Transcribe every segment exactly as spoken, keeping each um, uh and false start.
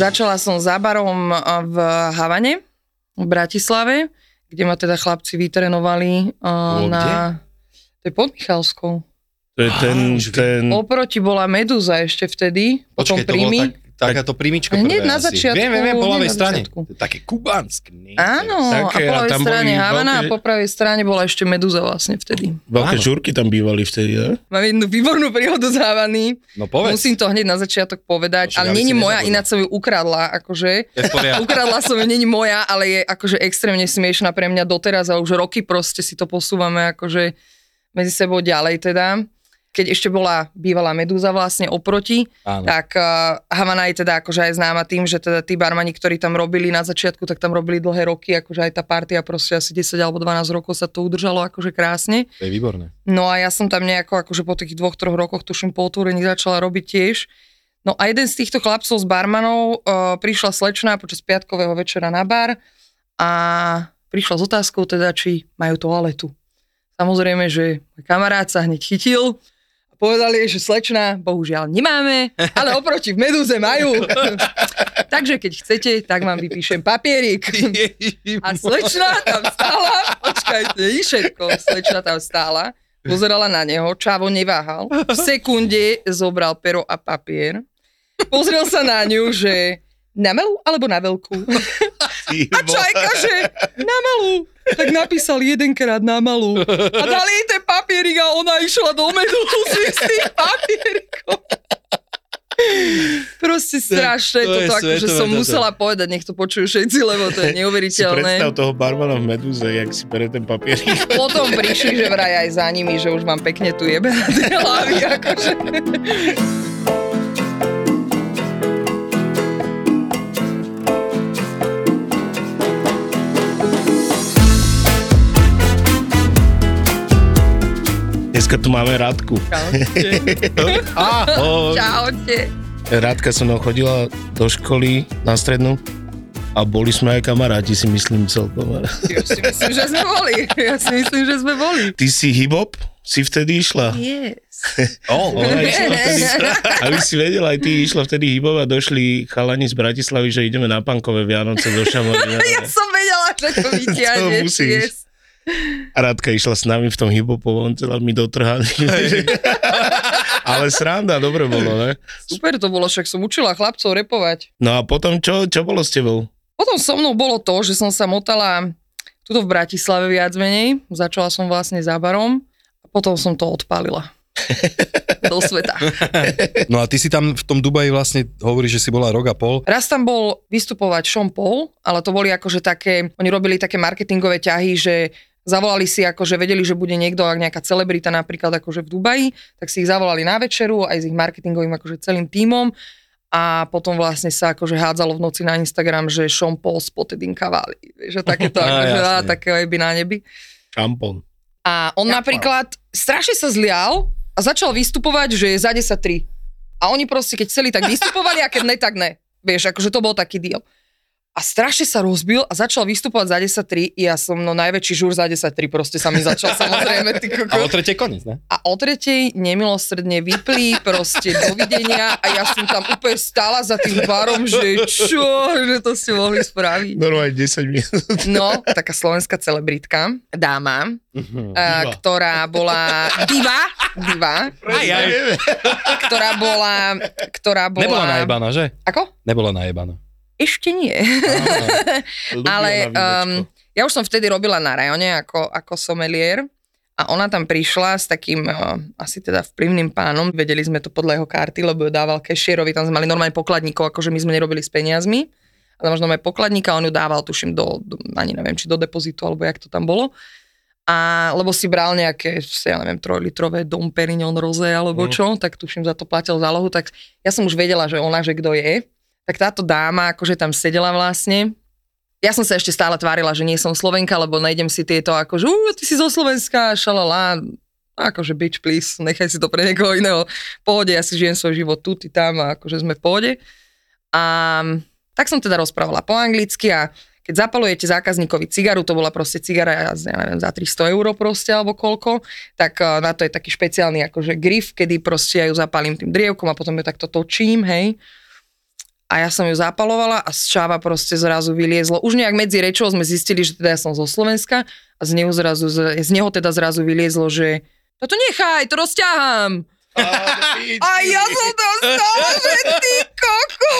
Začala som za barom v Havane, v Bratislave, kde ma teda chlapci vytrénovali uh, na... To je pod Michalskou. To je ten, ten... Oproti bola Medúza ešte vtedy, potom Prími. Počkej, to bolo tak, takáto Prímička. Hneď na začiatku. Viem, viem, po ľavej strane. To je také kubánske. Áno, také, a po ľavej strane Havana veľké... a po pravej strane bola ešte Medúza vlastne vtedy. Veľké áno. Žúrky tam bývali vtedy, ne? Mám jednu výbornú príhodu z Havany. No povedz. Musím to hneď na začiatok povedať, no, ale neni moja, ináč som ju ukradla, akože. Ukradla som ju, neni moja, ale je akože extrémne smiešná pre mňa doteraz a už roky proste si to posúvame akože medzi sebou ďalej teda. Keď ešte bola bývalá Medúza vlastne oproti, áno. tak uh, Havana je teda akože aj známa tým, že teda tí barmani, ktorí tam robili na začiatku, tak tam robili dlhé roky, akože aj tá partia proste asi desať alebo dvanásť rokov sa to udržalo akože krásne. To je výborné. No a ja som tam nejako akože po tých dvoch, troch rokoch, tuším po otvorení začala robiť tiež. No a jeden z týchto chlapcov z barmanov uh, prišla slečná počas piatkového večera na bar a prišla s otázkou teda, či majú toaletu. Samozrejme, že môj kamarát sa hneď chytil. Povedali, že slečná, bohužiaľ nemáme, ale oproti v Medúze majú. Takže keď chcete, tak vám vypíšem papierik. A slečná tam stála, počkajte, všetko, slečná tam stála, pozerala na neho, čavo neváhal, v sekunde zobral pero a papier, pozrel sa na ňu, že na malú alebo na veľkú. A čajka, že na malú. Tak napísal jedenkrát na malú. A dali jej ten papierik a ona išla do Medúzy s tým papierikom. Proste strašné to, to, to akože som toto musela povedať, nech to počujú všetci, lebo to je neuveriteľné. Si predstav toho barmana v Medúze, jak si bere ten papierik. Potom prišli, že vraj aj za nimi, že už mám pekne tu jebe na tej hlavy, akože... Dneska tu máme Rádku. Čaute. Ahoj. Čaute. Rádka so mnou chodila do školy na strednú a boli sme aj kamaráti, si myslím celkom. Ja si myslím, že sme boli. Ja si myslím, že sme boli. Ty si hip-hop? Si vtedy išla? Yes. Oh, ona išla vtedy. Aby si vedela, aj ty išla vtedy hip-hop a došli chalani z Bratislavy, že ideme na punkové Vianoce do Šamorína. Ja som vedela, že to vyťahneš. To musíš. Yes. A Rádka išla s nami v tom hip-hopovom, celá mi dotrhaný. Ale sranda, dobre bolo, ne? Super to bolo, však som učila chlapcov repovať. No a potom, čo, čo bolo s tebou? Potom so mnou bolo to, že som sa motala tuto v Bratislave viac menej. Začala som vlastne za barom a potom som to odpálila. Do sveta. No a ty si tam v tom Dubaji vlastne hovoríš, že si bola rok a pol. Raz tam bol vystupovať Sean Paul, ale to boli akože také, oni robili také marketingové ťahy, že zavolali si akože, vedeli, že bude niekto, ak nejaká celebrita napríklad akože v Dubaji, tak si ich zavolali na večeru aj s ich marketingovým akože celým tímom a potom vlastne sa akože hádzalo v noci na Instagram, že Sean Paul spotted in Cavalli, že takéto akože, a také by na nebi. Šampón. A on Šampón. Napríklad strašne sa zlial, a začal vystupovať, že je za desať tri. A oni proste, keď chceli, tak vystupovali a keď ne, tak ne. Vieš, akože to bol taký deal. A strašne sa rozbil a začal vystupovať za desať tri. Ja som, no najväčší žúr za desať tri proste sa mi začal samozrejme. A o tretej koniec, ne? A o tretej nemilosrdne vyplí proste dovidenia a ja som tam úplne stála za tým barom, že čo, že to ste mohli spraviť. Normálne desať minút. No, taká slovenská celebritka, dáma, uh-huh, a, ktorá bola diva, diva, aj, aj. ktorá bola, ktorá bola... Nebola najebaná, že? Ako? Nebola najebaná. Ešte nie. Áno, ale um, ja už som vtedy robila na rajone ako, ako somelier a ona tam prišla s takým uh, asi teda vplyvným pánom. Vedeli sme to podľa jeho karty, lebo ju dával kešierovi, tam sme mali normálne pokladníkov, akože my sme nerobili s peniazmi. Ale možno aj pokladníka, on ju dával, tuším, do, do, ani neviem, či do depozitu, alebo jak to tam bolo. A lebo si bral nejaké, ja neviem, trojlitrové Dom Perignon Rosé alebo mm. čo, tak tuším za to platil zálohu, tak ja som už vedela, že ona, že kto je. Tak táto dáma akože tam sedela vlastne. Ja som sa ešte stále tvárila, že nie som Slovenka, lebo nejdem si tieto akože, uh, ty si zo Slovenska, šalala, akože bitch please, nechaj si to pre niekoho iného. V pohode, ja si žijem svoj život tu, ty tam a akože sme v pohode. A tak som teda rozprávala po anglicky a keď zapalujete zákazníkovi cigaru, to bola proste cigara, ja neviem, za tristo eur proste, alebo koľko, tak na to je taký špeciálny akože grif, kedy proste ja ju zapalím tým drievkom a potom ju takto točím, hej. A ja som ju zapalovala a z čáva proste zrazu vyliezlo. Už nejak medzi rečou sme zistili, že teda ja som zo Slovenska a z neho, zrazu, z neho teda zrazu vyliezlo, že to nechaj, to rozťahám. Oh, a ja som tam stále, že ty koko.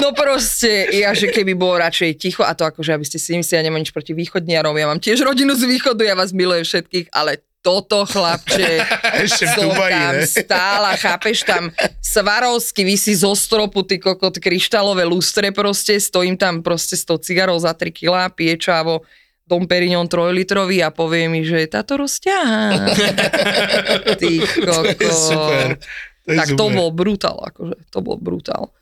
No proste, ja že keby bolo radšej ticho, a to akože, aby ste si mysleli, ja nemám nič proti východniarom, ja mám tiež rodinu z východu, ja vás milujem všetkých, ale toto chlapče, som tam stála, chápeš, tam Svarovský visí zo stropu, ty kokot, kryštálové lustre proste, stojím tam proste s tou cigarou za tri kilá, piečavo, Dom Perignon trojlitrový a povie mi, že táto rozťahá. Ty koko. To tak super. To bol brutál, akože, to bol brutál.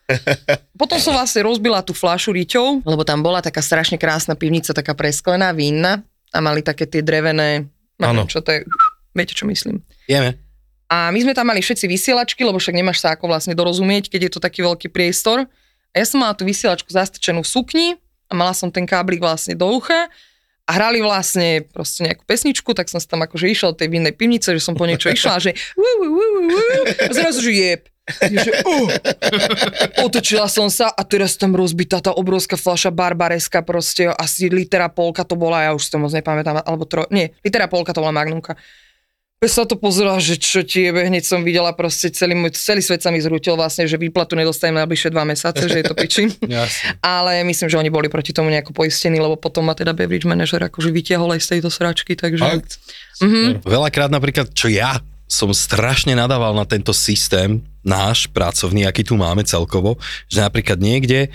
Potom som vlastne rozbila tú fľašu riťou, lebo tam bola taká strašne krásna pivnica, taká presklená, vínna a mali také tie drevené, neviem, čo to je, viete, čo myslím. Vieme. A my sme tam mali všetci vysielačky, lebo však nemáš sa ako vlastne dorozumieť, keď je to taký veľký priestor. A ja som mala tú vysielačku zastrčenú v sukni a mala som ten káblik vlastne do ucha. A hrali vlastne proste nejakú pesničku, tak som tam akože išla do tej vinnej pivnice, že som po niečo išla, že uu, uu, uu, uu, a zrazu, že jeb. Že, uh, otočila som sa a teraz tam rozbitá tá obrovská fľaša barbareska proste, asi litera polka to bola, ja už to moc nepamätám, alebo tro, nie, litera polka to bola magnumka. Bez sa to pozerala, že čo ti jebe, hneď som videla proste, celý, môj, celý svet sa mi zrútil vlastne, že výplatu nedostanem na bližšie dva mesiace, že je to piči. Ale myslím, že oni boli proti tomu nejako poistení, lebo potom ma teda beverage manažer akože vytiahol aj z tejto sračky, takže... Mm-hmm. Veľakrát napríklad, čo ja som strašne nadával na tento systém, náš pracovný, aký tu máme celkovo, že napríklad niekde...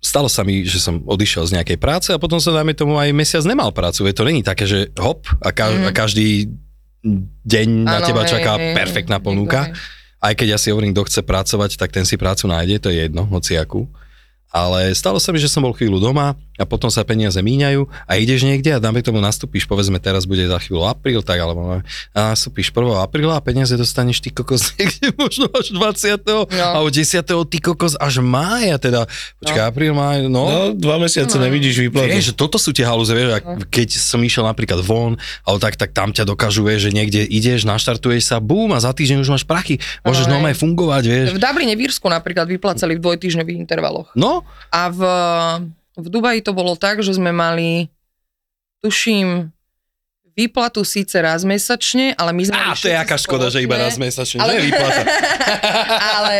Stalo sa mi, že som odišiel z nejakej práce a potom sa dajme tomu aj mesiac nemal prácu. Je to není také, že hop a, kaž- mm. a každý... deň na ano, teba hej, čaká hej, perfektná hej, ponuka. Hej. Aj keď ja si hovorím, kto chce pracovať, tak ten si prácu nájde, to je jedno, hociakú. Ale stalo sa mi, že som bol chvíľu doma a potom sa peniaze míňajú a ideš niekde a dáme tomu nastúpiš, povedzme teraz bude za chvíľu apríl, tak alebo a nastúpiš prvého apríla a peniaze dostaneš ty kokos niekde možno až dvadsiateho No. A od desiateho ty kokos až mája teda. Počkaj, no. apríl, máj, no. No, dva mesiace no. nevidíš výplatu. Vieš, toto sú tie halúze, vieš, keď som išiel napríklad von, ale tak, tak tam ťa dokážuje, že niekde ideš, naštartuješ sa, bum a za týždeň už máš prachy. Môžeš no, normálne fungovať, vieš. V Dubline, v Írsku napríklad vyplácali v dvojtýždňových intervaloch. No. A v, v Dubaji to bolo tak, že sme mali, tuším, výplatu síce raz mesačne, ale my sme... Á, to je aká škoda, že iba raz mesačne, ale... nie je výplata. Ale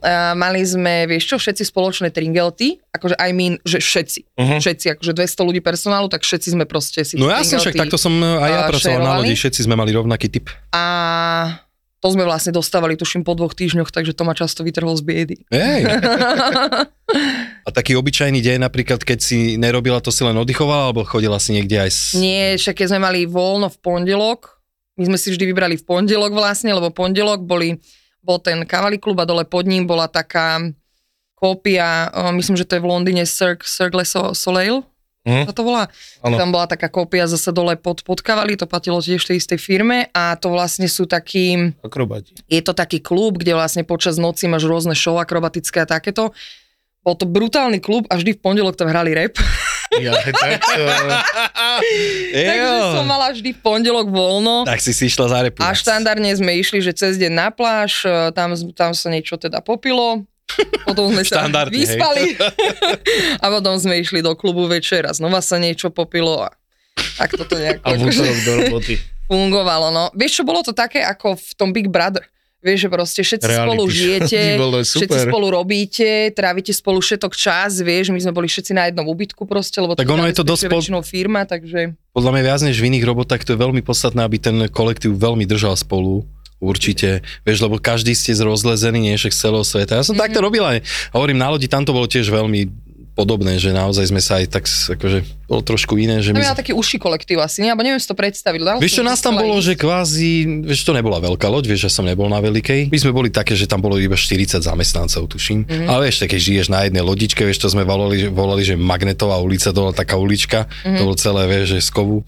uh, mali sme, vieš čo, všetci spoločné tringelty, akože I mean, že všetci, uh-huh. všetci, akože dvesto ľudí personálu, tak všetci sme proste si no ja som však, takto som aj ja uh, pracoval na lodi, všetci sme mali rovnaký typ. A... To sme vlastne dostávali, tuším, po dvoch týždňoch, takže to ma často vytrhol z biedy. Hey. A taký obyčajný deň, napríklad, keď si nerobila, to si len oddychovala, alebo chodila si niekde aj... S... Nie, však keď sme mali voľno v pondelok, my sme si vždy vybrali v pondelok vlastne, lebo pondelok boli, bol ten Cavalli klub a dole pod ním bola taká kópia, myslím, že to je v Londýne Cirque, Cirque du Soleil, mm. to volá. Tam bola taká kópia zase dole pod, pod Cavalli, to patilo tiež tej istej firme a to vlastne sú takí... Akrobati. Je to taký klub, kde vlastne počas noci máš rôzne show akrobatické a takéto. Bol to brutálny klub a vždy v pondelok tam hrali rap. Ja, takto. Takže som mala vždy v pondelok voľno. Tak si si išla zarepovať. A štandardne sme išli, že cez deň na pláž, tam, tam sa niečo teda popilo. Potom sme sa vyspali a potom sme išli do klubu večer a znova sa niečo popilo a tak toto nejako a akože fungovalo. No. Vieš čo, bolo to také ako v tom Big Brother. Vieš, že proste všetci reality spolu žijete, všetci spolu robíte, trávite spolu všetok čas, vieš, my sme boli všetci na jednom úbytku proste, lebo tak ono je to dosť väčšinou firma, takže... Podľa mňa viac než v iných robotách to je veľmi podstatné, aby ten kolektív veľmi držal spolu. Určite, vieš, lebo každý ste zrozlezený niečo z celého sveta. Ja som mm-hmm. takto robil aj, hovorím, na lodi tam to bolo tiež veľmi podobné, že naozaj sme sa aj tak, akože, bolo trošku iné. Že no my ja z... taký užší kolektív asi, ne? Abo neviem si to predstaviť. Dám vieš, čo nás tam bolo, ísť. Že kvázi, vieš, to nebola veľká loď, vieš, ja som nebol na veľkej. My sme boli také, že tam bolo iba štyridsať zamestnancov, tuším. Mm-hmm. Ale vieš, keď žiješ na jednej lodičke, vieš, to sme volali, volali že Magnetová ulica, to bola taká ulička, mm-hmm. to bolo celé, vieš, že z kovu.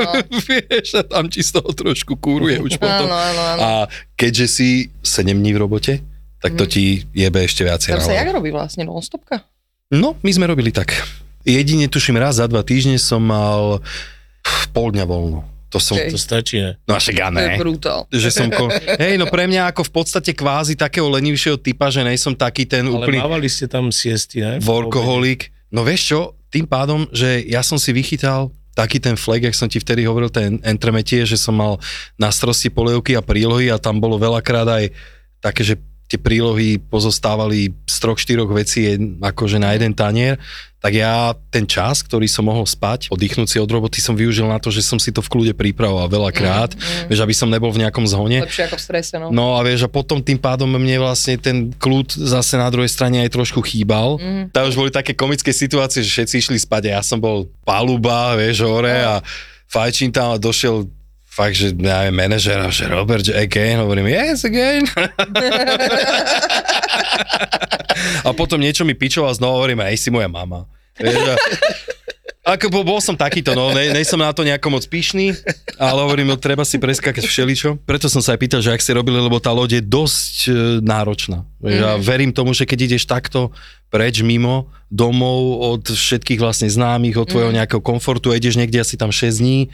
No. Vieš, a tam ti z toho trošku kúruje už potom. No, no, no, no. A keďže si sedem dní v robote, tak to ti jebe ešte viacej na hlavu. To sa jak robí vlastne, non-stopka? No, my sme robili tak. Jedine, tuším, raz za dva týždne som mal pol dňa voľno. To som... Okay. To stačí, ne? No až ja ne. To je brutál. Že som... Ko... Hej, no pre mňa ako v podstate kvázi takého lenivšieho typa, že nejsom taký ten úplný... Ale mávali ste tam siesty, ne? Workoholik. No vieš čo, tým pádom, že ja som si vychytal... Taký ten flag, jak som ti vtedy hovoril, ten entremetie, že som mal na starosti polievky a prílohy a tam bolo veľakrát aj také, že tie prílohy pozostávali z troch, štyroch vecí akože na jeden tanier, tak ja ten čas, ktorý som mohol spať, oddychnúť si od roboty, som využil na to, že som si to v kľude pripravoval veľakrát, mm, mm. vieš, aby som nebol v nejakom zhone. Lepšie ako v strese, no. No a vieš, a potom tým pádom mne vlastne ten kľud zase na druhej strane aj trošku chýbal. Mm. Tam už boli také komické situácie, že všetci išli spať a ja som bol paluba, vieš, hore mm. a fajčím tam a došiel fakt, že neviem, manažer, že Robert, že again, hovorím, yes, again. A potom niečo mi pičoval, znova hovorím, hej, si moja mama. Vieš, ako bol som takýto, no, ne, ne som na to nejako moc pyšný, ale hovorím, no, treba si preskákať všeličo. Preto som sa aj pýtal, že ak ste robili, lebo tá loď je dosť e, náročná. Vieš, mm. a verím tomu, že keď ideš takto preč mimo domov od všetkých vlastne známych, od tvojho mm. nejakého komfortu, a ideš niekde asi tam šesť dní,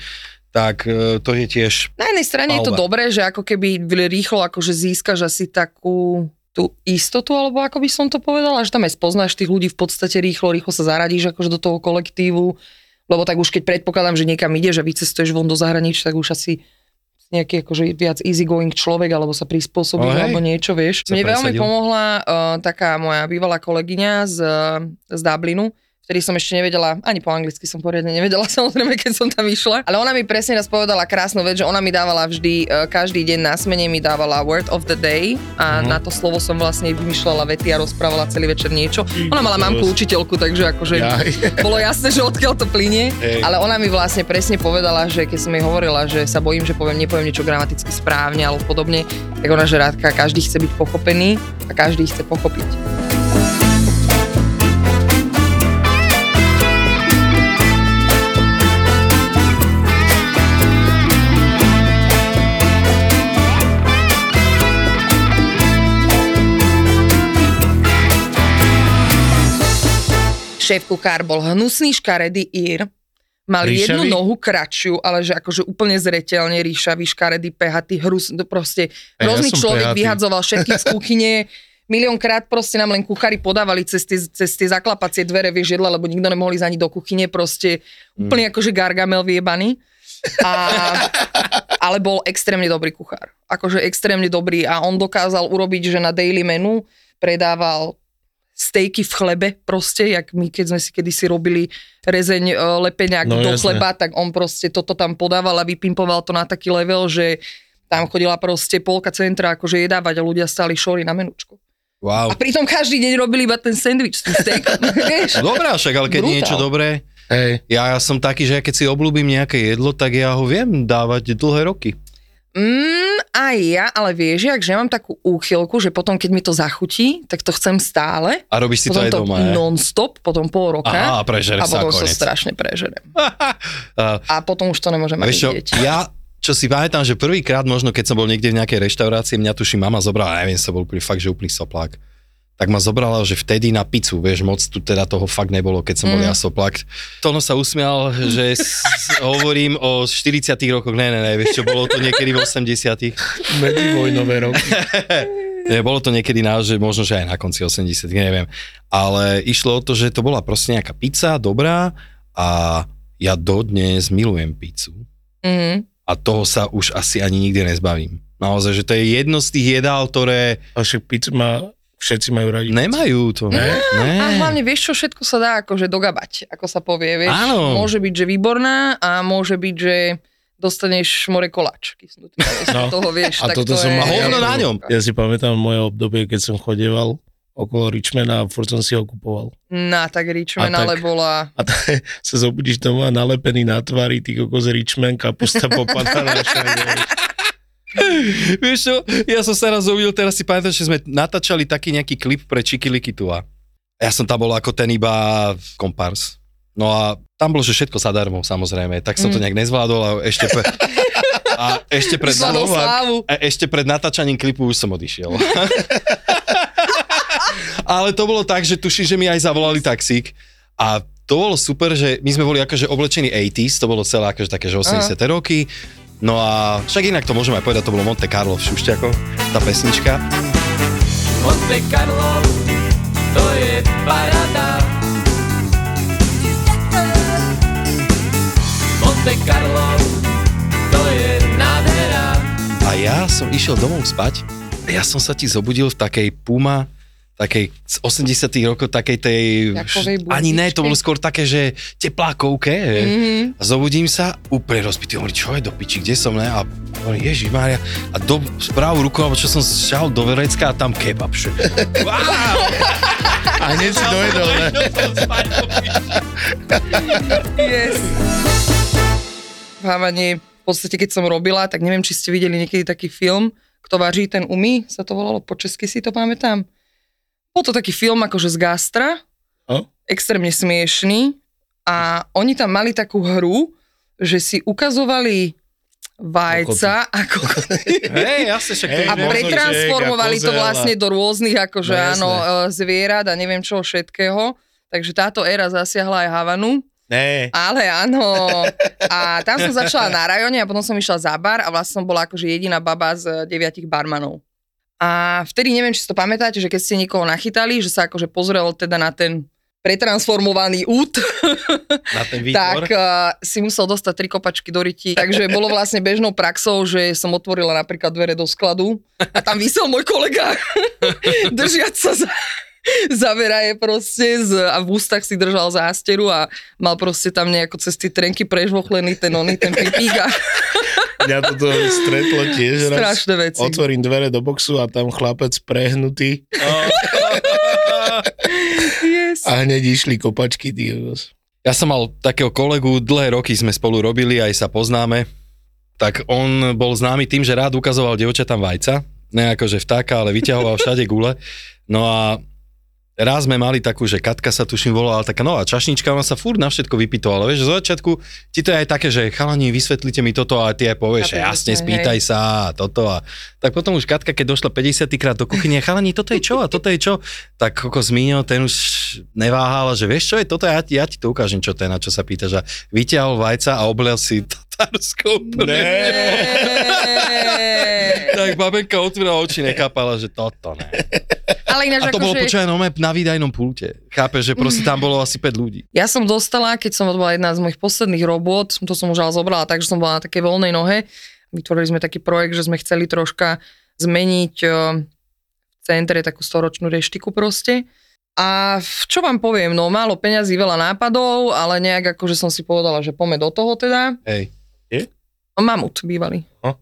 tak to je tiež... Na jednej strane palba. Je to dobré, že ako keby rýchlo akože získaš asi takú tú istotu, alebo ako by som to povedala, že tam aj spoznáš tých ľudí v podstate rýchlo, rýchlo sa zaradíš akože do toho kolektívu, lebo tak už keď predpokladám, že niekam ideš a vycestuješ von do zahraničia, tak už asi nejaký akože viac easygoing človek, alebo sa prispôsobíš, oh, alebo niečo, vieš. Mne veľmi pomohla uh, taká moja bývalá kolegyňa z, z Dublinu, ktorý som ešte nevedela, ani po anglicky som poriadne nevedela, samozrejme, keď som tam išla. Ale ona mi presne raz povedala krásnu vec, že ona mi dávala vždy, každý deň na smene mi dávala word of the day a mm. na to slovo som vlastne vymýšľala vety a rozprávala celý večer niečo. Ona mala mamku učiteľku, takže akože Jaj. bolo jasné, že odkiaľ to plynie. Ej. Ale ona mi vlastne presne povedala, že keď som jej hovorila, že sa bojím, že poviem, nepoviem niečo gramaticky správne alebo podobne, tak ona, že Rádka, každý chce byť pochopený a každý chce pochopiť. Šéf kuchár bol hnusný škaredý Ír, mal Ríšavý? jednu nohu kratšiu, ale že akože úplne zreteľne ríšavý, škaredý, pehatý, hrus, proste e, hrozný ja človek, pehatý. Vyhadzoval všetkých z kuchyne, miliónkrát proste nám len kuchári podávali cez tie, cez tie zaklapacie dvere, vieš, jedla, lebo nikto nemohol ísť ani do kuchyne, proste úplne mm. akože Gargamel vyjebaný. A, ale bol extrémne dobrý kuchár, akože extrémne dobrý a on dokázal urobiť, že na daily menu predával stejky v chlebe proste, jak my keď sme si kedysi robili rezeň lepeňák no, do jasne. Chleba, tak on proste toto tam podával a vypimpoval to na taký level, že tam chodila proste polka centra akože jedávať a ľudia stáli šory na menučku. Wow. A pritom každý deň robili iba ten sandwich s tým stejkom. Dobrá, však, ale keď Brutál. niečo dobré, hey. ja, ja som taký, že keď si obľúbim nejaké jedlo, tak ja ho viem dávať dlhé roky. Mm, aj ja, ale vieš, že ja mám takú úchylku, že potom, keď mi to zachutí, tak to chcem stále. A robíš si to aj doma, ne? Potom to non-stop, potom pol roka. Aha, a prežerem sa konec. A potom sa strašne prežerem. A potom už to nemôžem ani vidieť. Ja, čo si pamätám, že prvýkrát možno, keď som bol niekde v nejakej reštaurácii, mňa tuším, mama zobrala, neviem, som bol úplne fakt, že úplný soplák. Tak ma zobrala, že vtedy na pizzu, vieš, moc tu teda toho fakt nebolo, keď som bol mm. ja soplak. Tono sa usmial, že s, hovorím o štyridsiatych rokoch, ne, ne, ne, vieš čo, bolo to niekedy v osemdesiatych. Medzivojnové roky. Ne, bolo to niekedy na, že možno, že aj na konci osemdesiatych, neviem. Ale išlo o to, že to bola proste nejaká pizza, dobrá, a ja dodnes milujem pizzu. Mm. A toho sa už asi ani nikdy nezbavím. Naozaj, že to je jedno z tých jedál, ktoré... Ašak pizza má... Všetci majú radi. Nemajú to. Ne? No, ne. A hlavne vieš čo, všetko sa dá akože dogabať, ako sa povie, vieš. Áno. Môže byť, že výborná a môže byť, že dostaneš more koláč. No. Toho, vieš, a tak toto to som je... mal. Ja, ja si pamätám moje obdobie, keď som chodieval okolo Richmana a furt som si ho kupoval. No, tak Richman ale bola... A tak sa zobudíš doma nalepený na tvári, ty kokos Richman, kapusta popadá na šajde. Vieš čo, ja som sa raz uvidel, teraz si pamätám, že sme natáčali taký nejaký klip pre Chikilikitua. Ja som tam bol ako ten iba kompárs. No a tam bolo, že všetko zadarmo, samozrejme. Tak som mm. to nejak nezvládol a ešte, pre... a ešte, pred... a ešte pred natáčaním klipu už som odišiel. Ale to bolo tak, že tuším, že mi aj zavolali taxík a to bolo super, že my sme boli akože oblečení osemdesiatky, to bolo celé akože také, že osemdesiate Aha. roky. No a však inak to môžeme aj povedať, to bolo Monte Carlo v Šušťako, tá pesnička. Monte Carlo, to je paráda. Monte Carlo, to je nádhera. A ja som išiel domov spať, ja som sa ti zobudil v takej Puma, takej z osemdesiatych rokov, takej tej... Š... Ani ne, to bolo skôr také, že teplákovke. Mm-hmm. A zobudím sa, úplne rozbitý. Hovorím, čo je do piči, kde som, ne? A hovorím, Ježiš Mária. A do pravú ruku, čo som šal do verecka a tam kebab. Wow! A hneď si dojedol, ne? Yes. V Havane, v podstate, keď som robila, tak neviem, či ste videli niekedy taký film, Kto vaří, ten umí, sa to volalo, po česky si to pamätám. Bol to taký film akože z gastra, oh. extrémne smiešný a oni tam mali takú hru, že si ukazovali vajca a kokoty hey, ja hey, a pretransformovali to vlastne do rôznych akože no, áno, zvierat a neviem čo všetkého, takže táto éra zasiahla aj Havanu. Nee. Ale áno. A tam som začala na rajone a potom som išla za bar a vlastne som bola akože jediná baba z deviatich barmanov. A vtedy neviem, či si to pamätáte, že keď ste niekoho nachytali, že sa akože pozrel teda na ten pretransformovaný út, na ten výtvor, tak uh, si musel dostať tri kopačky do ryti. Takže bolo vlastne bežnou praxou, že som otvorila napríklad dvere do skladu a tam visel môj kolega držiať sa za, za veraje proste z, a v ústach si držal zásteru a mal proste tam nejako cez tie trenky prežvochlený ten oný, ten pipík a... Mňa toto stretlo tiež raz. Otvorím dvere do boxu a tam chlapec prehnutý. Yes. A hneď išli kopačky. Dios. Ja som mal takého kolegu, dlhé roky sme spolu robili, aj sa poznáme. Tak on bol známy tým, že rád ukazoval dievčatám vajca. Ne akože vtáka, ale vyťahoval všade gule. No a raz sme mali takú, že Katka sa tuším volala, taká nová čašnička, ona sa furt na všetko vypytovala, vieš, že zo začiatku ti to je aj také, že chalani, vysvetlite mi toto a ty aj povieš, že jasne, spýtaj sa toto a tak potom už Katka, keď došla päťdesiatkrát do kuchyne, chalani, toto je čo a toto je čo, tak koko Míňo, ten už neváhal, že vieš čo je toto, ja, ja ti to ukážem, čo to je, na čo sa pýtaš a vyťahol vajca a oblel si tatárskou prehnu. Tak babenka otvírala oči, nechápala, že toto ne. Ale ináč, a to ako bolo že... počúvané na výdajnom pulte. Chápeš, že proste tam bolo asi päť ľudí. Ja som dostala, keď som bola jedna z mojich posledných robôt, to som už ale zobrala tak, že som bola na takej voľnej nohe. Vytvorili sme taký projekt, že sme chceli troška zmeniť v centre takú storočnú reštiku proste. A čo vám poviem, no málo peňazí, veľa nápadov, ale nejak akože som si povedala, že poďme do toho teda. Hej. Je? No, mamut bývalý. Oh.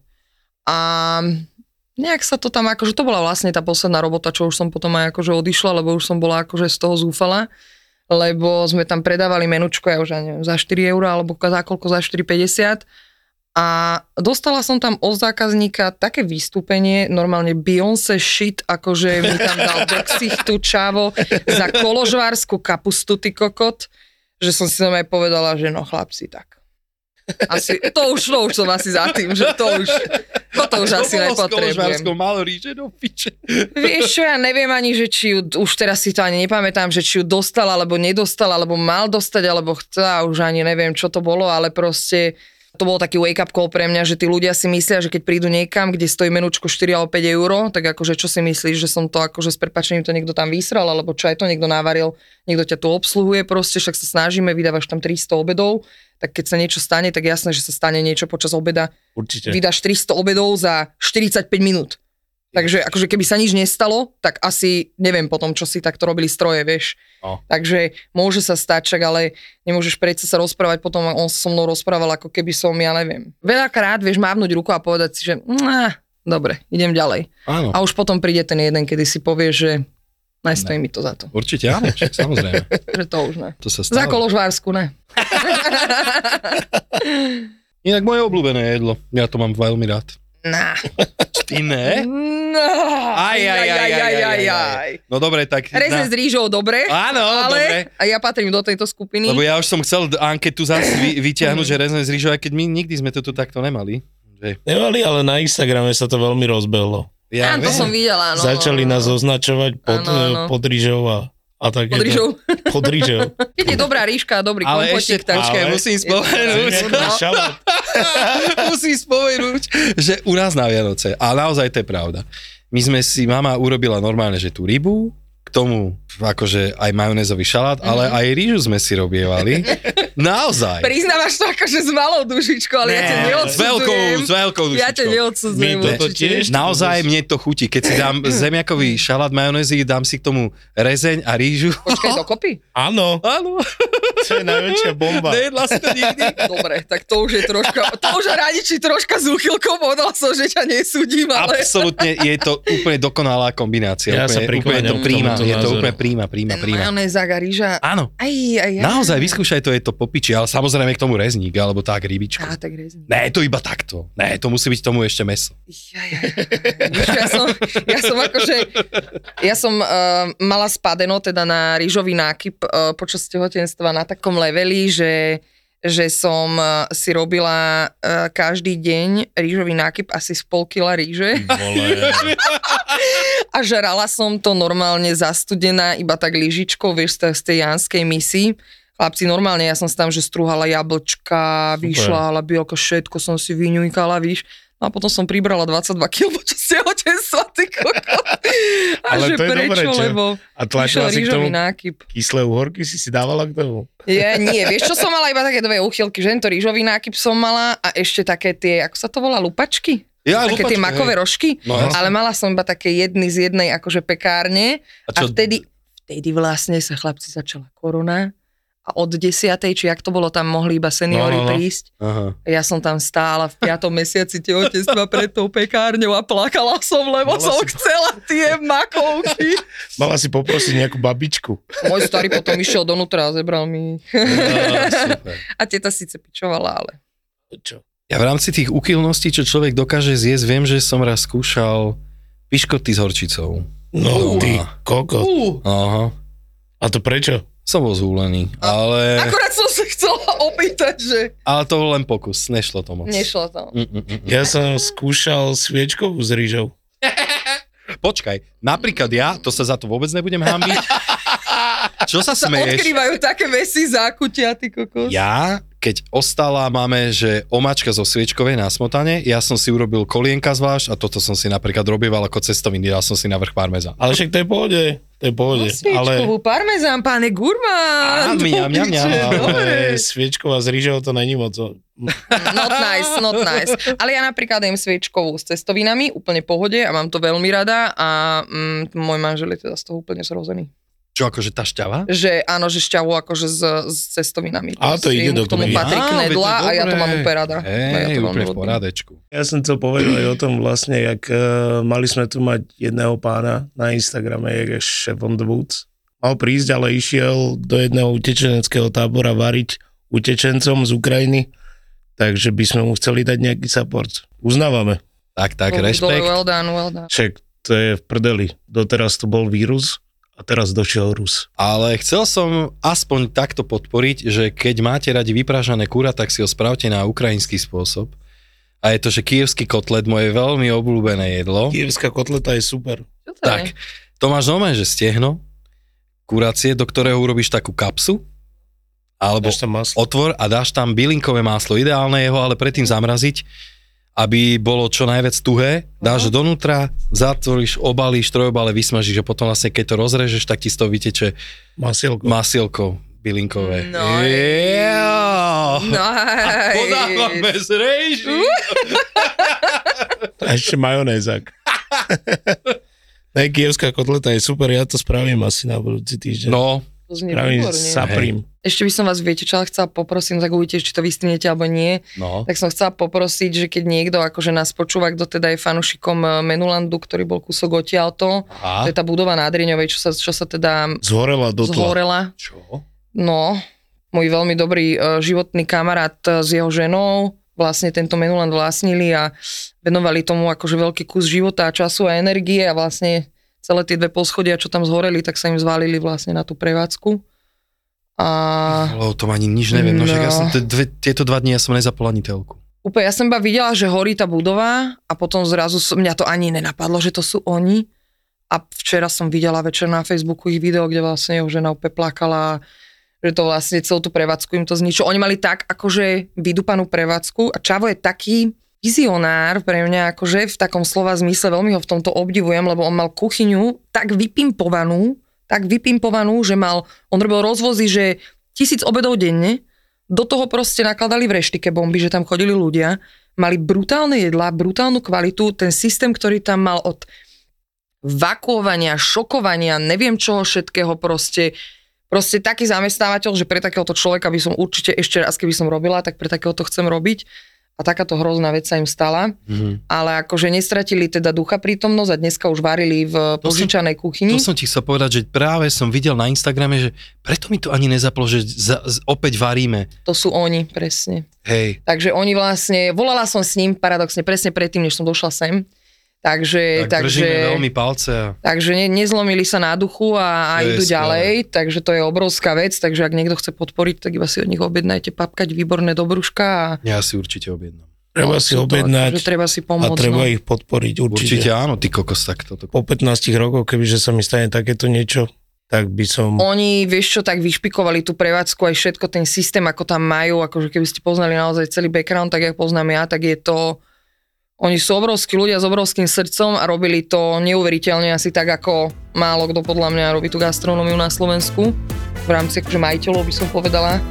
A nejak sa to tam, akože to bola vlastne tá posledná robota, čo už som potom aj akože odišla, lebo už som bola akože z toho zúfala, lebo sme tam predávali menučko, ja už ja neviem, za štyri eurá, alebo za koľko, za štyri päťdesiat a dostala som tam od zákazníka také vystúpenie, normálne Beyoncé shit, akože mi tam dal do ksichtu čavo za koložvárskú kapustu, ty kokot, že som si tam aj povedala, že no chlapci, tak. Asi, to už, to už som asi za tým, že to už, toto už to asi nepotrebujem. Skoložvárskou maloríže do piče. Vieš čo, ja neviem ani, že či ju, už teraz si to ani nepamätám, že či ju dostala, alebo nedostala, alebo mal dostať, alebo chcela, už ani neviem, čo to bolo, ale proste to bol taký wake-up call pre mňa, že tí ľudia si myslia, že keď prídu niekam, kde stojí menučko štyri alebo päť eur, tak akože čo si myslíš, že som to akože s prepáčením to niekto tam vysral, alebo čo aj to niekto navaril, niekto ťa tu obsluhuje, proste však sa snažíme, vydávaš tam tristo obedov. Tak keď sa niečo stane, tak jasné, že sa stane niečo počas obeda. Určite. Vydáš tristo obedov za štyridsaťpäť minút. Takže akože keby sa nič nestalo, tak asi neviem potom, čo si takto robili stroje, vieš. No. Takže môže sa stať, čak, ale nemôžeš predsa sa rozprávať potom, on so mnou rozprával, ako keby som, ja neviem. Veľakrát vieš mávnuť ruku a povedať si, že dobre, idem ďalej. Áno. A už potom príde ten jeden, kedy si povie, že Nestojí mi to za to. Určite áno, však, samozrejme. Že to už ne. To sa stále. Za Koložvársku ne. Inak moje obľúbené jedlo. Ja to mám veľmi rád. Ná. Ty ne? Ná. Aj, aj, aj, aj, aj, aj, aj. No dobre, tak... Reze s rýžou, dobre. Áno, ale dobre. A ja patrím do tejto skupiny. Lebo ja už som chcel anketu zase vy, vyťahnuť, že reze s rýžou, aj keď my nikdy sme to tu takto nemali. Že... Nemali, ale na Instagrame sa to veľmi rozbehlo. Ja áno, to som videla, áno. Začali nás označovať pod, pod rýžou a... A tak pod rýžou. Pod rýžou. Keď je dobrá rýžka a dobrý kompotík, tak ale... musím spomenúť. musím spomenúť, že u nás na Vianoce, a naozaj to je pravda, my sme si, mama urobila normálne, že tú rybu, k tomu akože aj majonézový šalát, mm-hmm. ale aj rýžu sme si robievali. Naozaj. Priznávaš to akože s malou dušičkou, ale ne, ja ťa neodsudzujem. S veľkou, s veľkou dušičkou. Ja ťa neodsudzujem. Naozaj mne to chutí. Keď si dám zemiakový šalát majonézy, dám si k tomu rezeň a rýžu. Počkaj, dokopy? Áno. Áno. To je najväčšia bomba. Nejedla si to nikdy? Dobre, tak to už je troška, to už hraničí troška s úchylkou, povedal som, že ťa nesúdim, ale... Absolutne, je to úplne dokonalá kombinácia. Ja úplne, sa prikladám. Je to úplne príma, príma, príma. Majonéza a rýža. Áno. Aj, aj, aj. Naozaj, vyskúšaj to, je to popiči, ale samozrejme k tomu rezník, alebo tak rybičku. Á, tak rezník. Ne, to iba takto. Ne, to musí byť tomu ešte mäso. Ja, ja, ja. ja som, ja som akože, ja som uh, mala spadeno teda na rýžový nákyp uh, počas tehotenstva na takom leveli, že, že som uh, si robila uh, každý deň rýžový nákyp asi z pol kila rýže. A žrala som to normálne zastudená, iba tak lyžičkou, vieš, z tej janskej misy. Chlapci, normálne, ja som si tam, že strúhala jablčka, vyšľahala bielko, všetko som si vyňujkala, víš. No a potom som pribrala dvadsaťdva kilogramov počas tehotenstva, ty kokot. A ale že to je prečo, dobré, lebo a tlačila si k tomu nákyp. Kyslé uhorky si si dávala k tomu? Ja, nie, vieš čo som mala? Iba také dve úchylky, že to rýžový nákyp som mala a ešte také tie, ako sa to volá, lupačky? Ja, také lupačky, tie makové hej. rožky, no, ale mala som iba také jedny z jednej akože pekárne a, čo... a vtedy, vtedy vlastne sa chlapci začala korona a od desiatej, či jak to bolo, tam mohli iba seniori no, prísť. Aha. Ja som tam stála v piatom mesiaci tehotenstva pred tou pekárňou a plakala som, lebo mala som si... chcela tie makovky. Mala si poprosiť nejakú babičku. Môj starý potom išiel donútra a zebral mi. No, a teta síce pičovala, ale... Čo? Ja v rámci tých úchylností, čo človek dokáže zjesť, viem, že som raz skúšal piškoty s horčicou. No, no ty kokot. Uh. Aha. A to prečo? Som bol zúlený, ale... Akorát som sa chcela opýtať, že... Ale to bol len pokus, nešlo to moc. Nešlo to. Mm-mm-mm. Ja som skúšal sviečkovú s rýžou. Počkaj, napríklad ja, to sa za to vôbec nebudem hambiť. Čo sa smeješ? Odkrývajú také veci zákutia, ty kokos. Ja... Keď ostala máme, že omáčka zo sviečkovej na smotane, ja som si urobil kolienka zvlášť a toto som si napríklad robieval ako cestoviny, dal som si na vrch parmezán. Ale však to je pohode, to je pohode. No, sviečkovú ale... parmezán, páne gurmán. Á, mňam, mňam, mňam. Sviečková s rýžou to není moc. Not nice, not nice. Ale ja napríklad jem sviečkovú s cestovinami, úplne pohode a mám to veľmi rada a mm, môj manžel je teda z toho úplne zrozený. Čo, akože tá šťava? Že, áno, že šťavu akože s, s cestovinami. A to ide do komunii. K tomu patrí knedla a ja to mám úplne rada. Hej, úplne v porádečku. Ja som chcel povedať aj o tom vlastne, jak uh, mali sme tu mať jedného pána na Instagrame, jak je Šefon The Woods. Mal prísť, ale išiel do jedného utečeneckého tábora variť utečencom z Ukrajiny, takže by sme mu chceli dať nejaký support. Uznávame. Tak, tak, rešpekt. Well done, well done. Však to je v prdeli. Doteraz to bol vírus. A teraz došiel Rus. Ale chcel som aspoň takto podporiť, že keď máte radi vypražané kura, tak si ho spravte na ukrajinský spôsob. A je to, že kyjevský kotlet, moje veľmi obľúbené jedlo. Kyjevská kotleta je super. To to tak, je? To máš normálne, že stehno, kuracie, do ktorého urobíš takú kapsu, alebo otvor a dáš tam bylinkové máslo. Ideálne je ho ale predtým zamraziť, aby bolo čo najviac tuhé, dáš uh-huh. donútra, zatvoríš, obalíš, trojobale vysmažíš a potom vlastne, keď to rozrežeš, tak ti z toho vyteče masielko, masielko bylinkové. No, yeah. no, a podávam bez rejži. A ešte majonézak. Kievská kotleta je super, ja to spravím asi na budúci týždeň. No. Spravím, saprím. Ešte by som vás, viete čo, ale chcela poprosiť, no tak uvidíte, či to vystínete alebo nie. No. Tak som chcela poprosiť, že keď niekto akože nás počúva, kto teda je fanúšikom Menulandu, ktorý bol kúsok odtiaľto, to je tá budova na Adriňovej, čo sa, čo sa teda... Zhorela dotla. Zhorela. Čo? No, môj veľmi dobrý životný kamarát s jeho ženou vlastne tento Menuland vlastnili a venovali tomu akože veľký kus života a času a energie a vlastne celé tie dve poschodia, čo tam zhoreli, tak sa im zválili vlastne na tú prevádzku. A... O tom ani nič neviem, no, no. Však ja som t- dve, tieto dva dni ja som nezapol ani telku. Úplne, ja som iba videla, že horí tá budova a potom zrazu som, mňa to ani nenapadlo, že to sú oni a včera som videla večer na Facebooku ich video, kde vlastne jeho žena úplne plakala, že to vlastne celú tú prevádzku im to zničilo. Oni mali tak akože vydupanú prevádzku a Čavo je taký vizionár pre mňa akože v takom slova zmysle, veľmi ho v tomto obdivujem, lebo on mal kuchyňu tak vypimpovanú, tak vypimpovanú, že mal, on robil rozvozy, že tisíc obedov denne, do toho proste nakladali v reštike bomby, že tam chodili ľudia, mali brutálne jedlá, brutálnu kvalitu, ten systém, ktorý tam mal od vakuovania, šokovania, neviem čoho všetkého proste, Proste taký zamestnávateľ, že pre takéhoto človeka by som určite ešte raz, keby som robila, tak pre takéhoto chcem robiť. A takáto hrozná vec sa im stala. Mm. Ale akože nestratili teda ducha prítomnosť a dneska už varili v požičanej kuchyni. To som ti chcel povedať, že práve som videl na Instagrame, že preto mi to ani nezaplo, že za, z, opäť varíme. To sú oni, presne. Hej. Takže oni vlastne, volala som s ním paradoxne presne predtým, než som došla sem. Takže, tak takže, držíme veľmi palce. A... Takže ne, nezlomili sa na duchu a, a idú skvelé. Ďalej, takže to je obrovská vec, takže ak niekto chce podporiť, tak iba si od nich objednajte papkať výborné do brúška. A... Ja si určite objednám. Treba no, si objednať to, treba si pomôcť, a treba no. ich podporiť určite. Určite áno, ty kokos, tak toto. Po pätnástich rokoch, kebyže sa mi stane takéto niečo, tak by som... Oni, vieš čo, tak vyšpikovali tú prevádzku aj všetko, ten systém, ako tam majú, akože keby ste poznali naozaj celý background, tak jak poznám ja, tak je to... Oni sú obrovskí ľudia s obrovským srdcom a robili to neuveriteľne asi tak, ako málo kto podľa mňa robí tú gastronómiu na Slovensku. V rámci akože majiteľov by som povedala.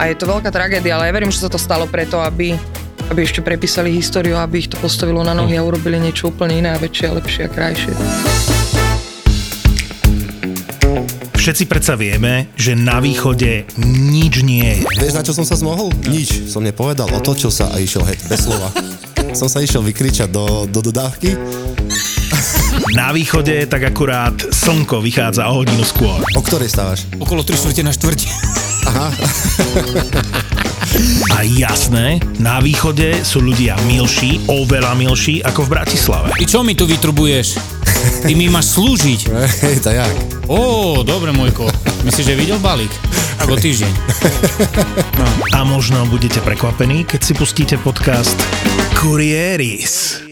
A je to veľká tragédia, ale ja verím, že sa to stalo preto, aby, aby ešte prepísali históriu, aby ich to postavilo na nohy a urobili niečo úplne iné a väčšie a lepšie a krajšie. Všetci predsa vieme, že na východe nič nie je. Vieš, na čo som sa zmohol? Nič. Som nepovedal, otočil sa a išiel hej, bez slova. Som sa išiel vykričať do, do dodávky. Na východe tak akurát slnko vychádza o hodinu skôr. O ktorej stávaš? Okolo tri štvrte na štvrť. Aha. A jasné, na východe sú ľudia milší, oveľa milší ako v Bratislave. I čo mi tu vytrubuješ? Ty mi máš slúžiť. Hej, to jak? Ó, dobre, môjko. Myslíš, že videl balík? Ako týždeň. No. A možno budete prekvapení, keď si pustíte podcast Kurieris.